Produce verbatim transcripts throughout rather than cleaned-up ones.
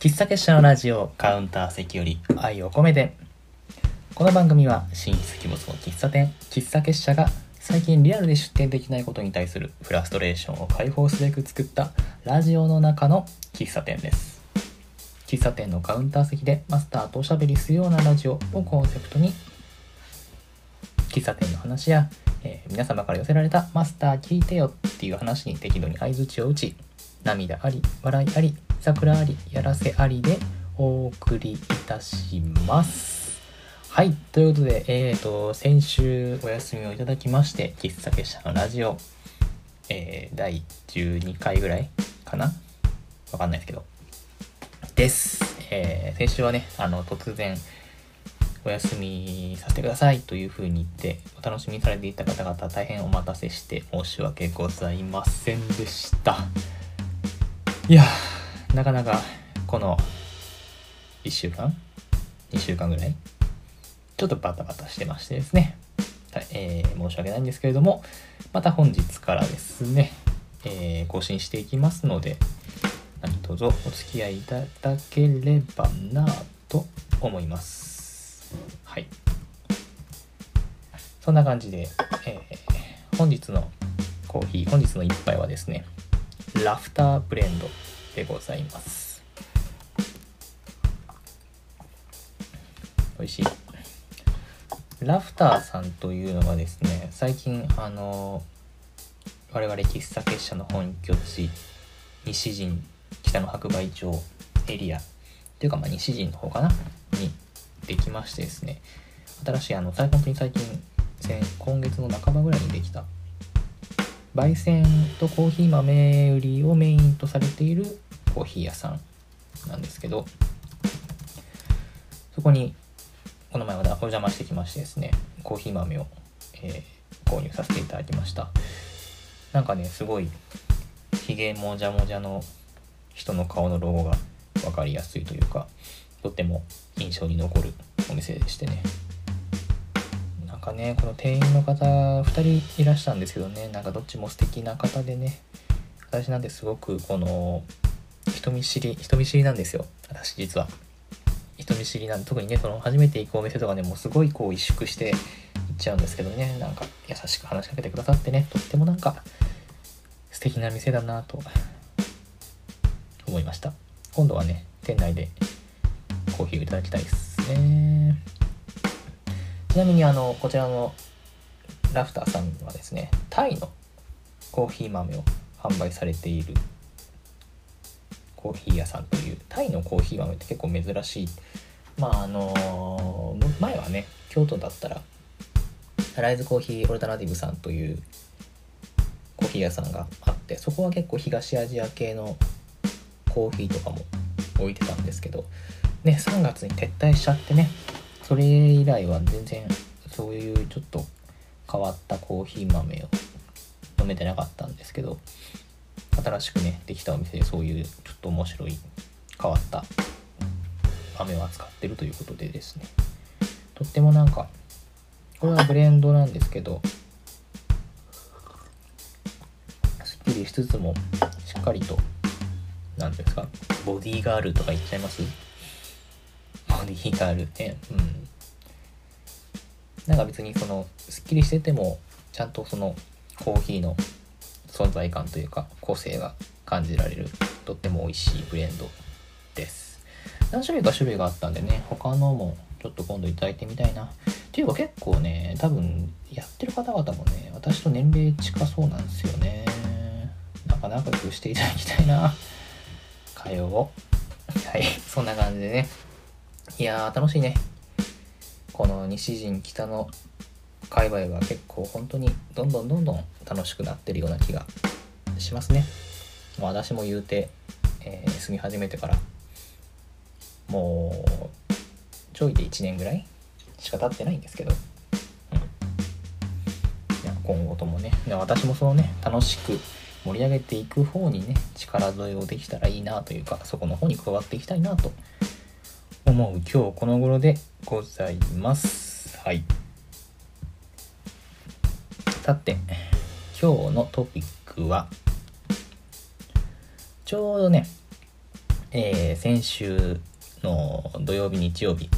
喫茶結社のラジオカウンター席より愛を込めて。この番組は神出鬼没の喫茶店喫茶結社が最近リアルで出店できないことに対するフラストレーションを解放すべく作ったラジオの中の喫茶店です。喫茶店のカウンター席でマスターとおしゃべりするようなラジオをコンセプトに、喫茶店の話や、えー、皆様から寄せられたマスター聞いてよっていう話に適度に相槌を打ち、涙あり笑いあり桜ありやらせありでお送りいたします。はい、ということで、えーと先週お休みをいただきまして、喫茶結社のラジオ、えー、第じゅうにかいぐらいかな、わかんないですけどです、えー、先週はね、あの突然お休みさせてくださいというふうに言ってお楽しみにされていた方々、大変お待たせして申し訳ございませんでした。いや、なかなかこのいっしゅうかんにしゅうかんぐらいちょっとバタバタしてましてですね、はい、えー、申し訳ないんですけれども、また本日からですね、えー、更新していきますので、何卒お付き合いいただければなと思います。はい、そんな感じで、えー、本日のコーヒー、本日の一杯はですね、ラフターブレンドでございます。美味しい。ラフターさんというのがですね、最近あの我々喫茶結社の本拠地西陣、北の白梅町エリアというか、まあ西陣の方かなにできましてですね、新しいあの本当に最近今月の半ばぐらいにできた焙煎とコーヒー豆売りをメインとされているコーヒー屋さんなんですけど、そこにこの前まだお邪魔してきましてですね、コーヒー豆を、えー、購入させていただきました。なんかね、すごいひげもじゃもじゃの人の顔のロゴが分かりやすいというか、とっても印象に残るお店でしてね、なんかね、この店員の方ふたりいらしたんですけどね、なんかどっちも素敵な方でね、私なんてすごくこの人見知り人見知りなんですよ。私実は人見知りなんで、特にね、その初めて行くお店とかね、もうすごいこう萎縮して行っちゃうんですけどね、なんか優しく話しかけてくださってね、とってもなんか素敵な店だなと思いました。今度はね、店内でコーヒーをいただきたいですね。ちなみにあのこちらのラフターさんはですね、タイのコーヒー豆を販売されているコーヒー屋さんという、タイのコーヒー豆って結構珍しい。まああのー、前はね、京都だったらサライズコーヒーオルタナティブさんというコーヒー屋さんがあって、そこは結構東アジア系のコーヒーとかも置いてたんですけどね、さんがつに撤退しちゃってね、それ以来は全然そういうちょっと変わったコーヒー豆を飲めてなかったんですけど、新しくねできたお店でそういうちょっと面白い変わった豆を扱ってるということでですね、とってもなんか、これはブレンドなんですけど、すっきりしつつもしっかりと、なんていうんですか、ボディーガールとか言っちゃいます？ボディーガールって、うん、なんか別にそのすっきりしててもちゃんとそのコーヒーの存在感というか個性が感じられる、とっても美味しいブレンドです。何種類か種類があったんでね、他のもちょっと今度いただいてみたいな。っていうか結構ね、多分やってる方々もね、私と年齢近そうなんですよね。なんか仲良くしていただきたいな。会話を。はい、そんな感じでね。いやー楽しいね。この西陣北の界隈は結構本当にどんどんどんどん楽しくなってるような気がしますね。もう私も言うて、えー、住み始めてからもうちょいでいちねんぐらいしか経ってないんですけど、うん、いや今後ともね、私もそのね、楽しく盛り上げていく方にね、力添えをできたらいいなというか、そこの方に加わっていきたいなと思う今日この頃でございます。はい、さて今日のトピックは、ちょうどねえー、先週の土曜日日曜日、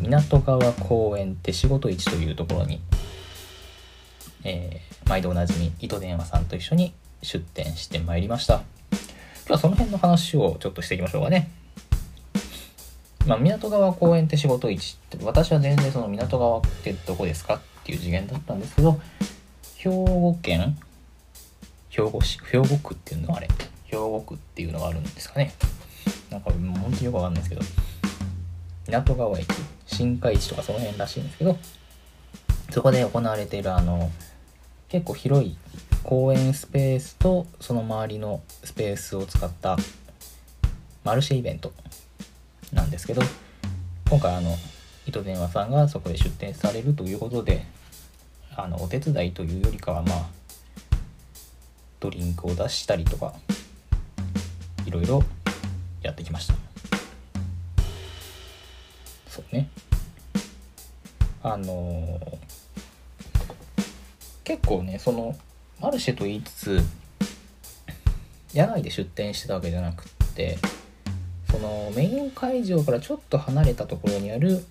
港川公園手仕事市というところに、えー、毎度おなじみ糸電話さんと一緒に出店してまいりました。今日はその辺の話をちょっとしていきましょうかね。まあ、港川公園手仕事市って、私は全然その港川ってどこですかっていう次元だったんですけど、兵庫県兵庫市兵庫区っていうのはあれ兵庫区っていうのがあるんですかね。なんかもう本当によくわかんないですけど、港川駅、新海市とかその辺らしいんですけど、そこで行われているあの結構広い公園スペースとその周りのスペースを使ったマルシェイベントなんですけど、今回あの糸電話さんがそこで出店されるということで、あのお手伝いというよりかはまあドリンクを出したりとかいろいろやってきました。そうね、あのー、結構ね、そのマルシェと言いつつ野外で出店してたわけじゃなくって、そのメイン会場からちょっと離れたところにある、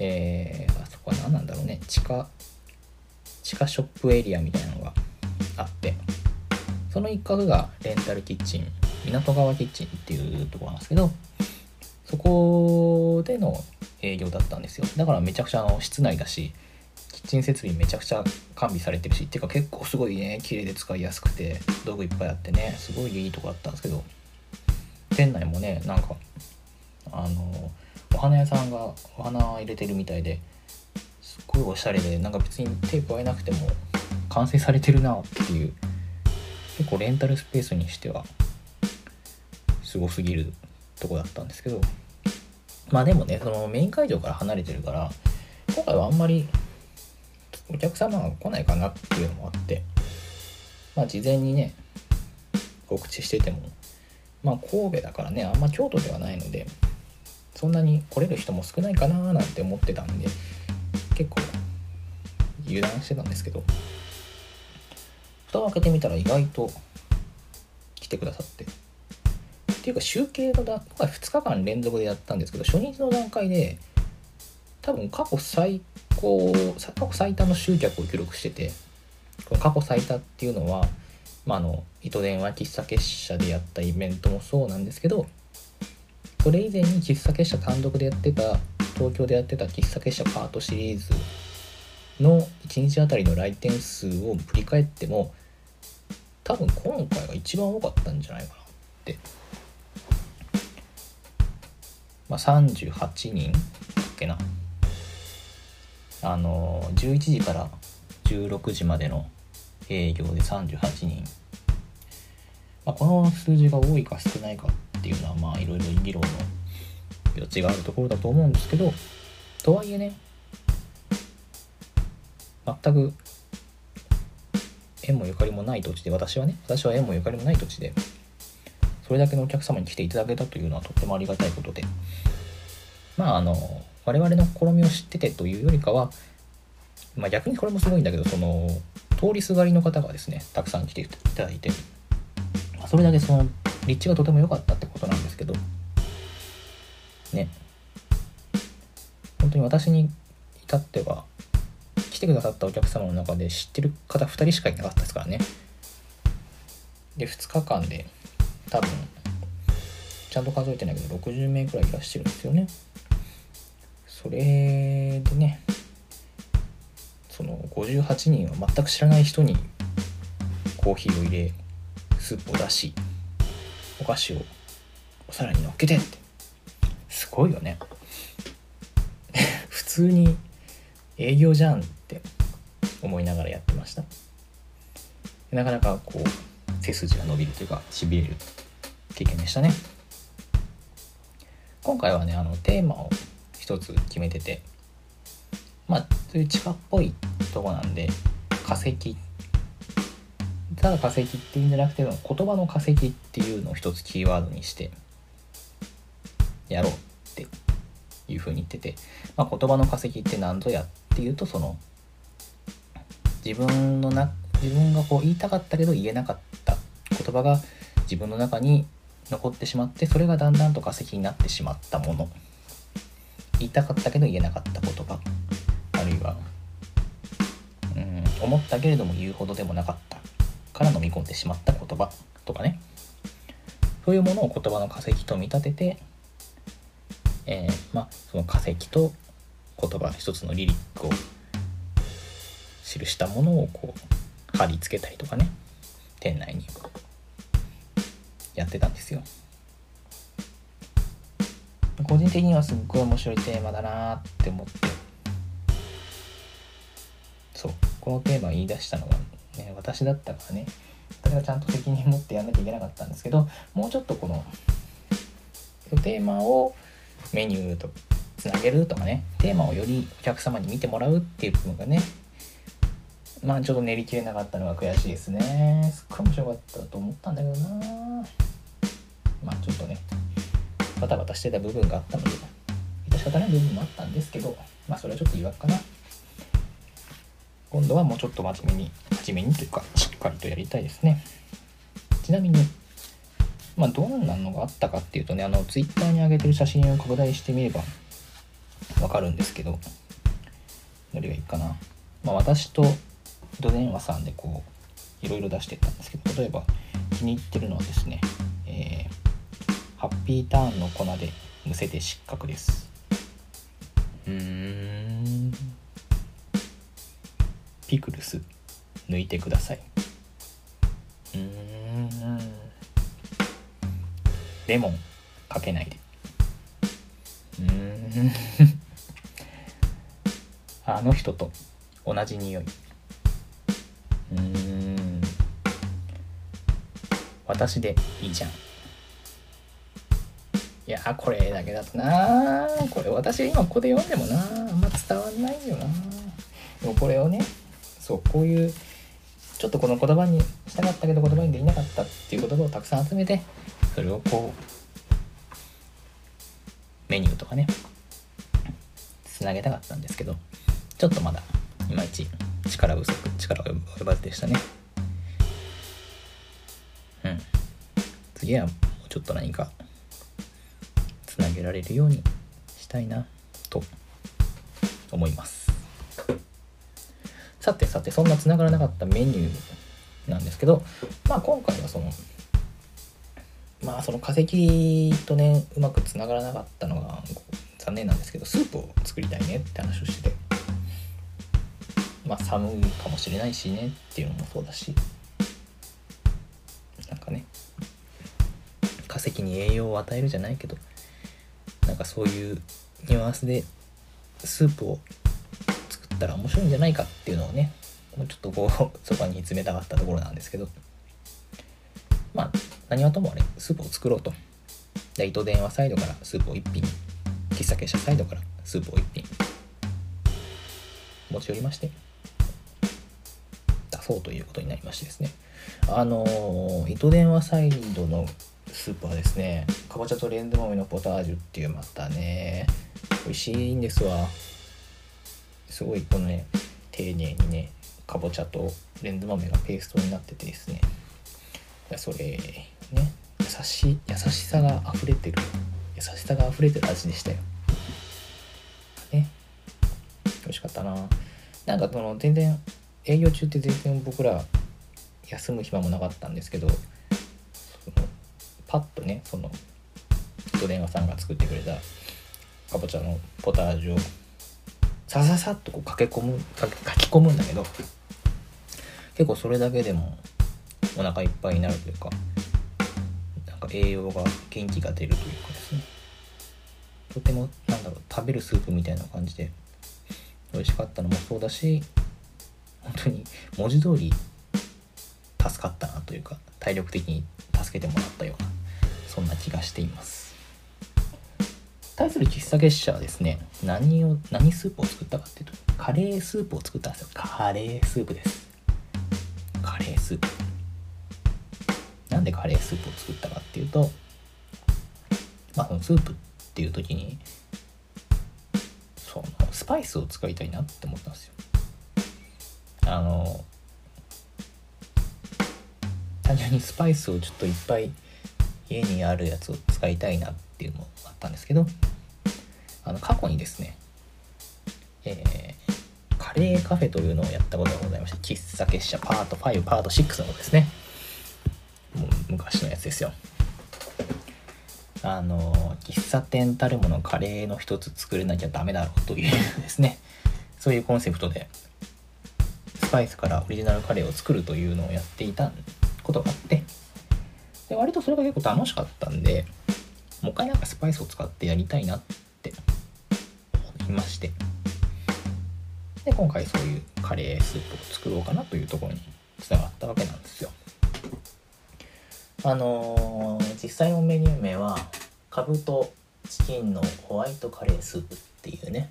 えー、あそこは何なんだろうね、地下地下ショップエリアみたいなのがあって、その一角がレンタルキッチン、港川キッチンっていうところなんですけど、そこでの営業だったんですよ。だからめちゃくちゃあの室内だし、キッチン設備めちゃくちゃ完備されてるし、っていうか結構すごいね、綺麗で使いやすくて道具いっぱいあってね、すごいいいとこだったんですけど、店内もね、なんかあのお花屋さんがお花入れてるみたいで、すっごいおしゃれで、なんか別に手加えなくても完成されてるなっていう、結構レンタルスペースにしてはすごすぎるとこだったんですけど、まあでもね、そのメイン会場から離れてるから今回はあんまりお客様が来ないかなっていうのもあって、まあ事前にね告知してても、まあ神戸だからね、あんま京都ではないのでそんなに来れる人も少ないかななんて思ってたんで、結構油断してたんですけど、蓋を開けてみたら意外と来てくださって、っていうか集計の段階、ふつかかん連続でやったんですけど、初日の段階で多分過去最高過去最多の集客を記録してて、この過去最多っていうのは、まあ、あの糸電話喫茶結社でやったイベントもそうなんですけど、それ以前に喫茶結社単独でやってた、東京でやってた喫茶結社パートシリーズのいちにちあたりの来店数を振り返っても、多分今回が一番多かったんじゃないかなって、まあ、さんじゅうはちにんだっけな、あのじゅういちじからじゅうろくじまでの営業でさんじゅうはちにん、まあ、この数字が多いか少ないかっていうのはまあいろいろ議論の余地があるところだと思うんですけど、とはいえね、全く縁もゆかりもない土地で、私はね私は縁もゆかりもない土地でそれだけのお客様に来ていただけたというのはとってもありがたいことで、まああの我々の試みを知っててというよりかは、まあ、逆にこれもすごいんだけど、その通りすがりの方がですねたくさん来ていただいて、まあ、それだけその立地がとても良かったってことなんですけどね、本当に私に至っては来てくださったお客様の中で知ってる方ふたりしかいなかったですからね。でふつかかんで多分ちゃんと数えてないけどろくじゅうめいくらいいらっしゃるんですよね。それでね、そのごじゅうはちにんは全く知らない人にコーヒーを入れ、スープを出し、お菓子をお皿に乗っけてって、すごいよね普通に営業じゃんって思いながらやってました。なかなかこう背筋が伸びるというか、しびれる経験でしたね。今回はね、あのテーマを一つ決めてて、まあそういう地下っぽいとこなんで、化石、ただ化石っていうんじゃなくて、言葉の化石っていうのを一つキーワードにしてやろうっていうふうに言ってて、まあ、言葉の化石って何ぞやっていうと、その自分のな自分がこう言いたかったけど言えなかった言葉が自分の中に残ってしまって、それがだんだんと化石になってしまったもの、言いたかったけど言えなかった言葉、あるいはうん思ったけれども言うほどでもなかったから飲み込んでしまった言葉とかね、そういうものを言葉の化石と見立てて、えー、まあその化石と言葉一つのリリックを記したものをこう貼り付けたりとかね、店内にやってたんですよ。個人的にはすっごい面白いテーマだなって思って、そうこのテーマを言い出したのは、ね、私だったからね、私はちゃんと責任持ってやんなきゃいけなかったんですけど、もうちょっとこのテーマをメニューとつなげるとかね、テーマをよりお客様に見てもらうっていう部分がね、まあちょっと練りきれなかったのが悔しいですね。すっごい面白かったと思ったんだけどな、まあちょっとねバタバタしてた部分があったので致し方ない部分もあったんですけど、まあそれはちょっと言い訳かな。今度はもうちょっと真面目に真面目にというかしっかりとやりたいですね。ちなみにまあどんなのがあったかっていうとね、あのツイッターに上げてる写真を拡大してみればわかるんですけど、どれがいいかな。まあ私とド電話さんでこういろいろ出してったんですけど、例えば気に入ってるのはですね、えー、ハッピーターンの粉でむせて失格です。うーんピクルス抜いてください。うーんレモンかけないで。うーんあの人と同じ匂い。うーん私でいいじゃん。いやーこれだけだとなー、これ私今ここで読んでもなーあんま伝わんないよな。でもこれをね、そうこういうちょっとこの言葉にしたかったけど言葉にできなかったっていう言葉をたくさん集めて、それをこうメニューとかねつなげたかったんですけど、ちょっとまだいまいち力不足、力が及ばずでしたね。うん。次はもうちょっと何かつなげられるようにしたいなと思います。さてさて、そんなつながらなかったメニューなんですけど、まあ今回はそのまあその化石とねうまくつながらなかったのが残念なんですけど、スープを作りたいねって話をしてて。まあ、寒いかもしれないしねっていうのもそうだし、なんかね化石に栄養を与えるじゃないけど、なんかそういうニュアンスでスープを作ったら面白いんじゃないかっていうのをね、もうちょっとこうそばに詰めたかったところなんですけど、まあ何はともあれスープを作ろうと。で糸電話サイドからスープをいっぴん、喫茶結社サイドからスープをいっぴん持ち寄りましてそうということになりましてですね、あのー、糸電話サイドのスープはですね、かぼちゃとレンズ豆のポタージュっていうまたね美味しいんですわ。すごいこのね丁寧にねかぼちゃとレンズ豆がペーストになっててですね、それね優しい優しさが溢れてる優しさが溢れてる味でしたよね。美味しかったな。なんかその全然営業中って全然僕ら休む暇もなかったんですけど、そのパッとねその糸電話さんが作ってくれたかぼちゃのポタージュをさささっとこう駆け込むかき込むんだけど、結構それだけでもお腹いっぱいになるというか、なんか栄養が元気が出るというかですね、とてもなんだろう食べるスープみたいな感じで美味しかったのもそうだし、本当に文字通り助かったなというか、体力的に助けてもらったようなそんな気がしています。対する喫茶結社はですね、何を何スープを作ったかっていうとカレースープを作ったんですよ。カレースープです。カレースープなんでカレースープを作ったかっていうと、まあそのスープっていう時にそのスパイスを使いたいなって思ったんですよ。あの単純にスパイスをちょっといっぱい家にあるやつを使いたいなっていうのもあったんですけど、あの過去にですね、えー、カレーカフェというのをやったことがございまして、喫茶結社パートごパートろくの方ですね、もう昔のやつですよ。あの喫茶店たるものカレーの一つ作れなきゃダメだろうというですね、そういうコンセプトでスパイスからオリジナルカレーを作るというのをやっていたことがあって、で割とそれが結構楽しかったんで、もう一回なんかスパイスを使ってやりたいなって思いまして、で今回そういうカレースープを作ろうかなというところにつながったわけなんですよ。あのー、実際のメニュー名はカブとチキンのホワイトカレースープっていうね、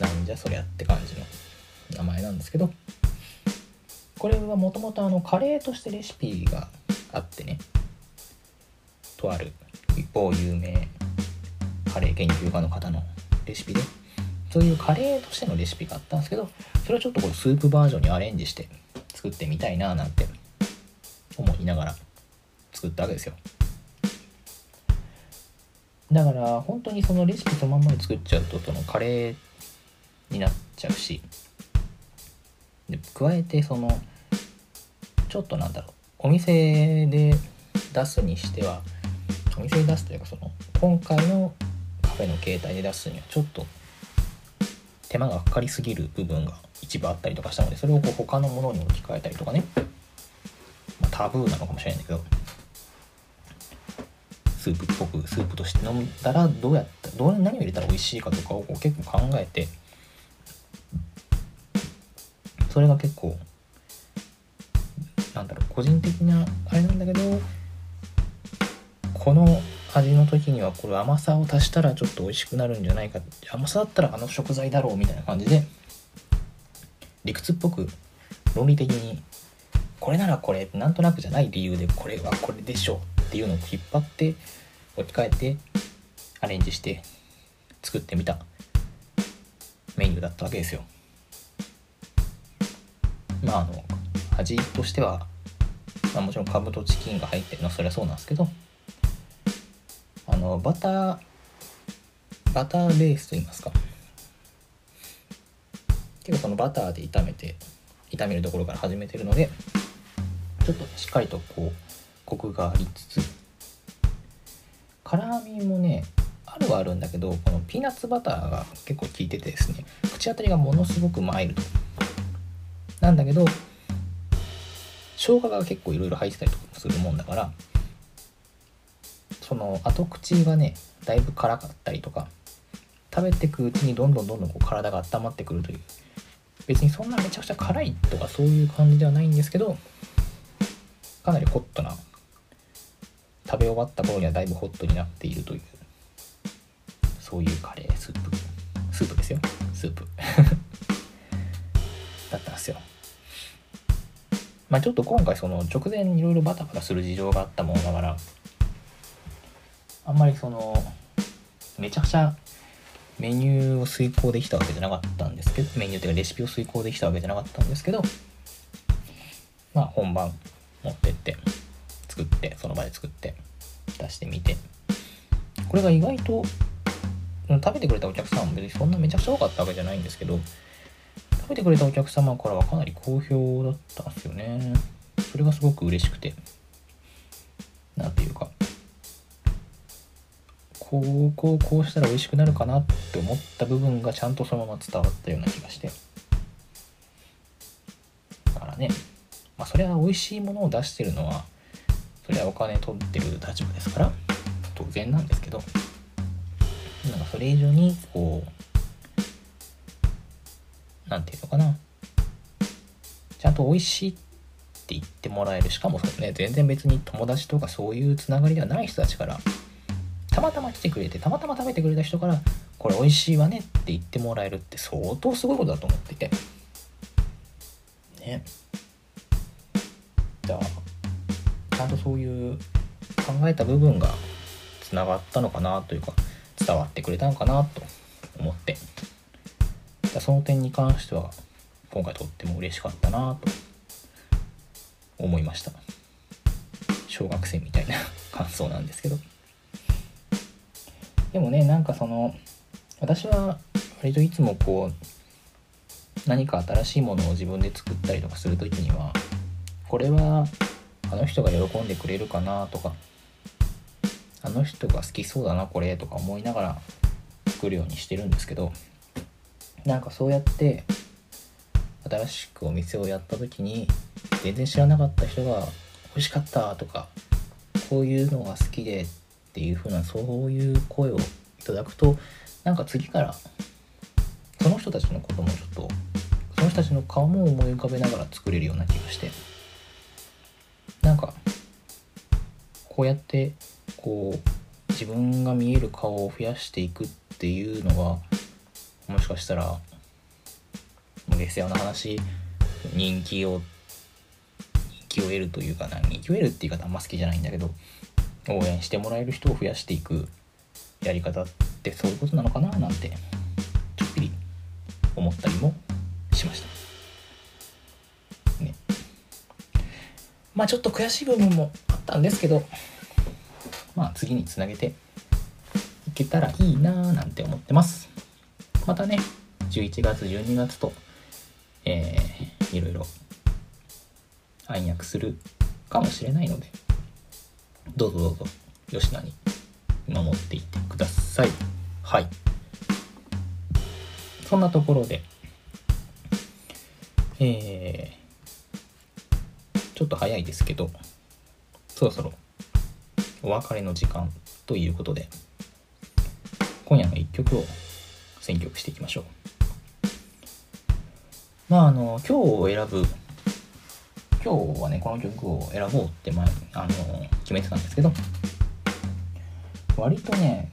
なんじゃそりゃって感じの名前なんですけど、これはもともとあのカレーとしてレシピがあってね、とある某有名カレー研究家の方のレシピで、そういうカレーとしてのレシピがあったんですけど、それをちょっとこうスープバージョンにアレンジして作ってみたいななんて思いながら作ったわけですよ。だから本当にそのレシピそのまんまに作っちゃうと、そのカレーになっちゃうし、で加えてそのちょっとなんだろう、お店で出すにしては、お店で出すというかその今回のカフェの形態で出すにはちょっと手間がかかりすぎる部分が一部あったりとかしたので、それをこう他のものに置き換えたりとかね、まあ、タブーなのかもしれないんだけど、スープっぽくスープとして飲んだらどうやったどう何を入れたら美味しいかとかをこう結構考えて、それが結構なんだろう個人的なあれなんだけど、この味の時にはこれ甘さを足したらちょっと美味しくなるんじゃないか、甘さだったらあの食材だろうみたいな感じで、理屈っぽく論理的にこれならこれなんとなくじゃない理由でこれはこれでしょうっていうのを引っ張って置き換えてアレンジして作ってみたメニューだったわけですよ。まあ、あの味としては、まあ、もちろんカブとチキンが入ってるのはそりゃそうなんですけど、あのバターバターベースといいますか、結構そのバターで炒めて炒めるところから始めてるので、ちょっとしっかりとこうコクがありつつ、辛みもねあるはあるんだけど、このピーナッツバターが結構効いててですね、口当たりがものすごくマイルドなんだけど、生姜が結構いろいろ入ってたりとかもするもんだから、その後口がねだいぶ辛かったりとか、食べてくうちにどんどんどんどんこう体が温まってくるという、別にそんなめちゃくちゃ辛いとかそういう感じではないんですけど、かなりホットな、食べ終わった頃にはだいぶホットになっているという、そういうカレースープスープですよスープだったんですよ。まあちょっと今回その直前にいろいろバタバタする事情があったものだから、あんまりそのめちゃくちゃメニューを遂行できたわけじゃなかったんですけど、メニューというかレシピを遂行できたわけじゃなかったんですけど、まあ本番持ってって作って、その場で作って出してみて、これが意外と食べてくれたお客さんも別にそんなめちゃくちゃ多かったわけじゃないんですけど、食べてくれたお客様からはかなり好評だったんですよね。それがすごく嬉しくて、なんていうか、こうこうこうしたら美味しくなるかなって思った部分がちゃんとそのまま伝わったような気がして、だからね、まあそれは美味しいものを出してるのは、それはお金取ってる立場ですから当然なんですけど、なんかそれ以上にこうなんていうのかな、ちゃんと美味しいって言ってもらえる、しかもそうね、全然別に友達とかそういうつながりではない人たちから、たまたま来てくれてたまたま食べてくれた人からこれ美味しいわねって言ってもらえるって相当すごいことだと思っていてね。じゃあちゃんとそういう考えた部分がつながったのかなというか、伝わってくれたのかなと思って、その点に関しては今回とっても嬉しかったなと思いました。小学生みたいな感想なんですけど、でもね、なんかその私は割といつもこう何か新しいものを自分で作ったりとかするときには、これはあの人が喜んでくれるかなとか、あの人が好きそうだなこれとか思いながら作るようにしてるんですけど、なんかそうやって新しくお店をやった時に全然知らなかった人が美味しかったとか、こういうのが好きでっていう風な、そういう声をいただくと、なんか次からその人たちのこともちょっと、その人たちの顔も思い浮かべながら作れるような気がして、なんかこうやってこう自分が見える顔を増やしていくっていうのが、もしかしたら下世話な話、人気を人気を得るというかな、人気を得るって言い方あんま好きじゃないんだけど、応援してもらえる人を増やしていくやり方ってそういうことなのかななんてちょっぴり思ったりもしました、ね。まあちょっと悔しい部分もあったんですけど、まあ次につなげていけたらいいなーなんて思ってます。またね、じゅういちがつ、じゅうにがつと、えー、いろいろ暗躍するかもしれないので、どうぞどうぞ吉野に見守っていってください。はい。そんなところで、えー、ちょっと早いですけど、そろそろお別れの時間ということで、今夜のいっきょくを選曲していきましょう。まああの今日を選ぶ今日はね、この曲を選ぼうって前にあの決めてたんですけど、割とね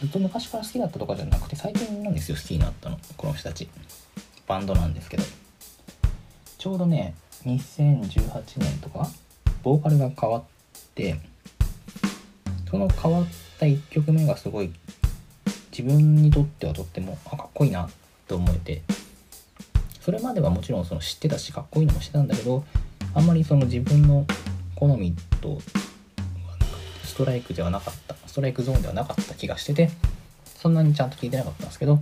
ずっと昔から好きだったとかじゃなくて最近なんですよ好きになったの、この人たちバンドなんですけど、ちょうどねにせんじゅうはちねんとかボーカルが変わって、その変わったいっきょくめがすごい自分にとってはとってもあかっこいいなと思えて、それまではもちろんその知ってたしかっこいいのもしてたんだけど、あんまりその自分の好みとストライクではなかったストライクゾーンではなかった気がしてて、そんなにちゃんと聴いてなかったんですけど、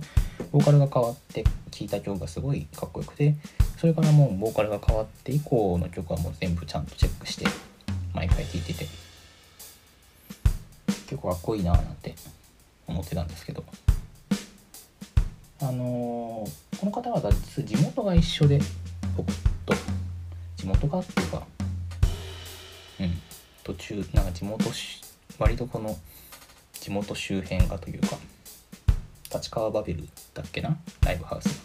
ボーカルが変わって聴いた曲がすごいかっこよくて、それからもうボーカルが変わって以降の曲はもう全部ちゃんとチェックして毎回聴いてて、結構かっこいいななんて思ってたんですけど、あのー、この方々実は地元が一緒で、僕と地元がっていうか、うん、途中なんか地元し割とこの地元周辺がというか、立川バビルだっけな、ライブハウスが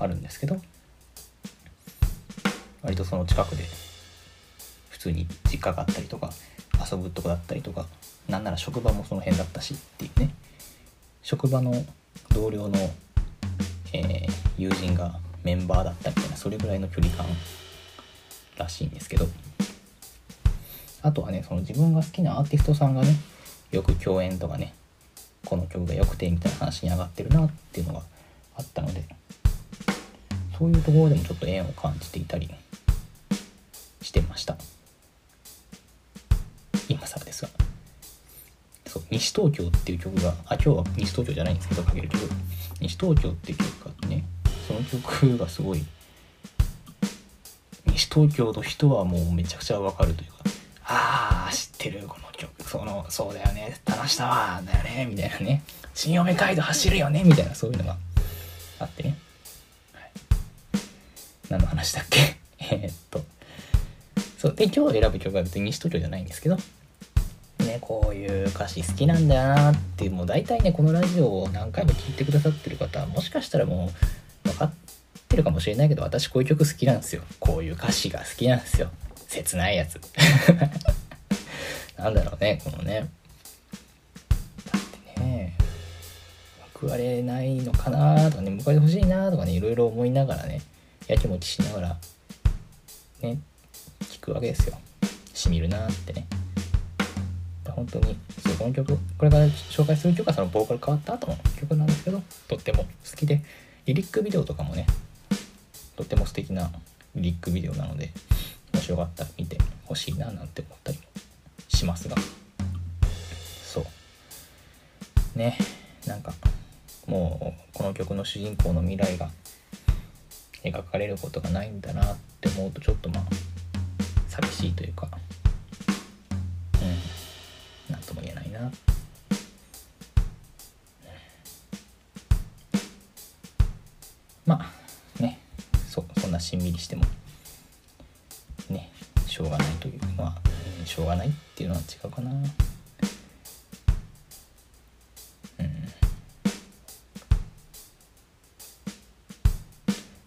あるんですけど、割とその近くで普通に実家があったりとか遊ぶとこだったりとか、なんなら職場もその辺だったしっていうね、職場の同僚の、えー、友人がメンバーだったみたいな、それぐらいの距離感らしいんですけど、あとはねその自分が好きなアーティストさんがねよく共演とかね、この曲がよくてみたいな話に上がってるなっていうのがあったので、そういうところでもちょっと縁を感じていたりしてました。今更ですが、そう西東京っていう曲が、あ、今日は西東京じゃないんですけどかける曲、西東京っていう曲があってね、その曲がすごい西東京の人はもうめちゃくちゃわかるというか、あー知ってるこの曲、そのそうだよね、棚下はだよねみたいなね、新嫁街道走るよねみたいな、そういうのがあってね、はい、何の話だっけえっとそうで、今日選ぶ曲は別に西東京じゃないんですけどね、こういう歌詞好きなんだなっていう、もう大体ねこのラジオを何回も聴いてくださってる方はもしかしたらもう分かってるかもしれないけど、私こういう曲好きなんですよ、こういう歌詞が好きなんですよ、切ないやつなんだろうねこのね、だってね報われないのかなとかね、報われてほしいなとかね、いろいろ思いながらね、やきもきしながらね聴くわけですよ、しみるなってね。本当にこの曲、これから紹介する曲はそのボーカル変わった後の曲なんですけど、とっても好きで、リリックビデオとかもねとっても素敵なリリックビデオなので、しよかったら見てほしいななんて思ったりしますが、そうね、なんかもうこの曲の主人公の未来が描かれることがないんだなって思うとちょっとまあ寂しいというか、うん、なんとも言えないな。まあね、そ, そんなしんみりしてもね、しょうがないという、まあ、うん、しょうがないっていうのは違うかな。うん、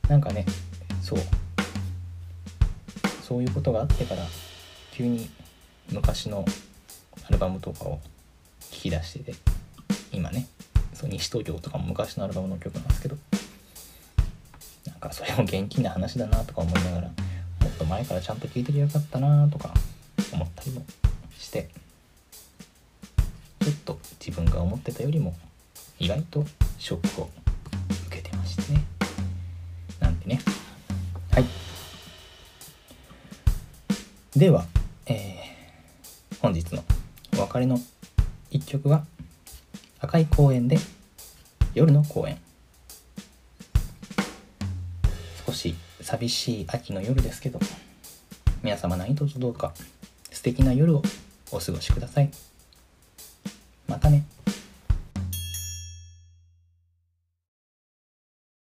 なんかね、そうそういうことがあってから急に昔のアルバムとかを聞き出してて、今ね、そう西東京とかも昔のアルバムの曲なんですけど。それも現金な話だなとか思いながら、もっと前からちゃんと聞いてりゃよかったなとか思ったりもして、ちょっと自分が思ってたよりも意外とショックを受けてましたね、なんてね。はい、では、えー、本日のお別れの一曲は赤い公園で夜の公園。少し寂しい秋の夜ですけど、皆様何卒どうか素敵な夜をお過ごしください。またね。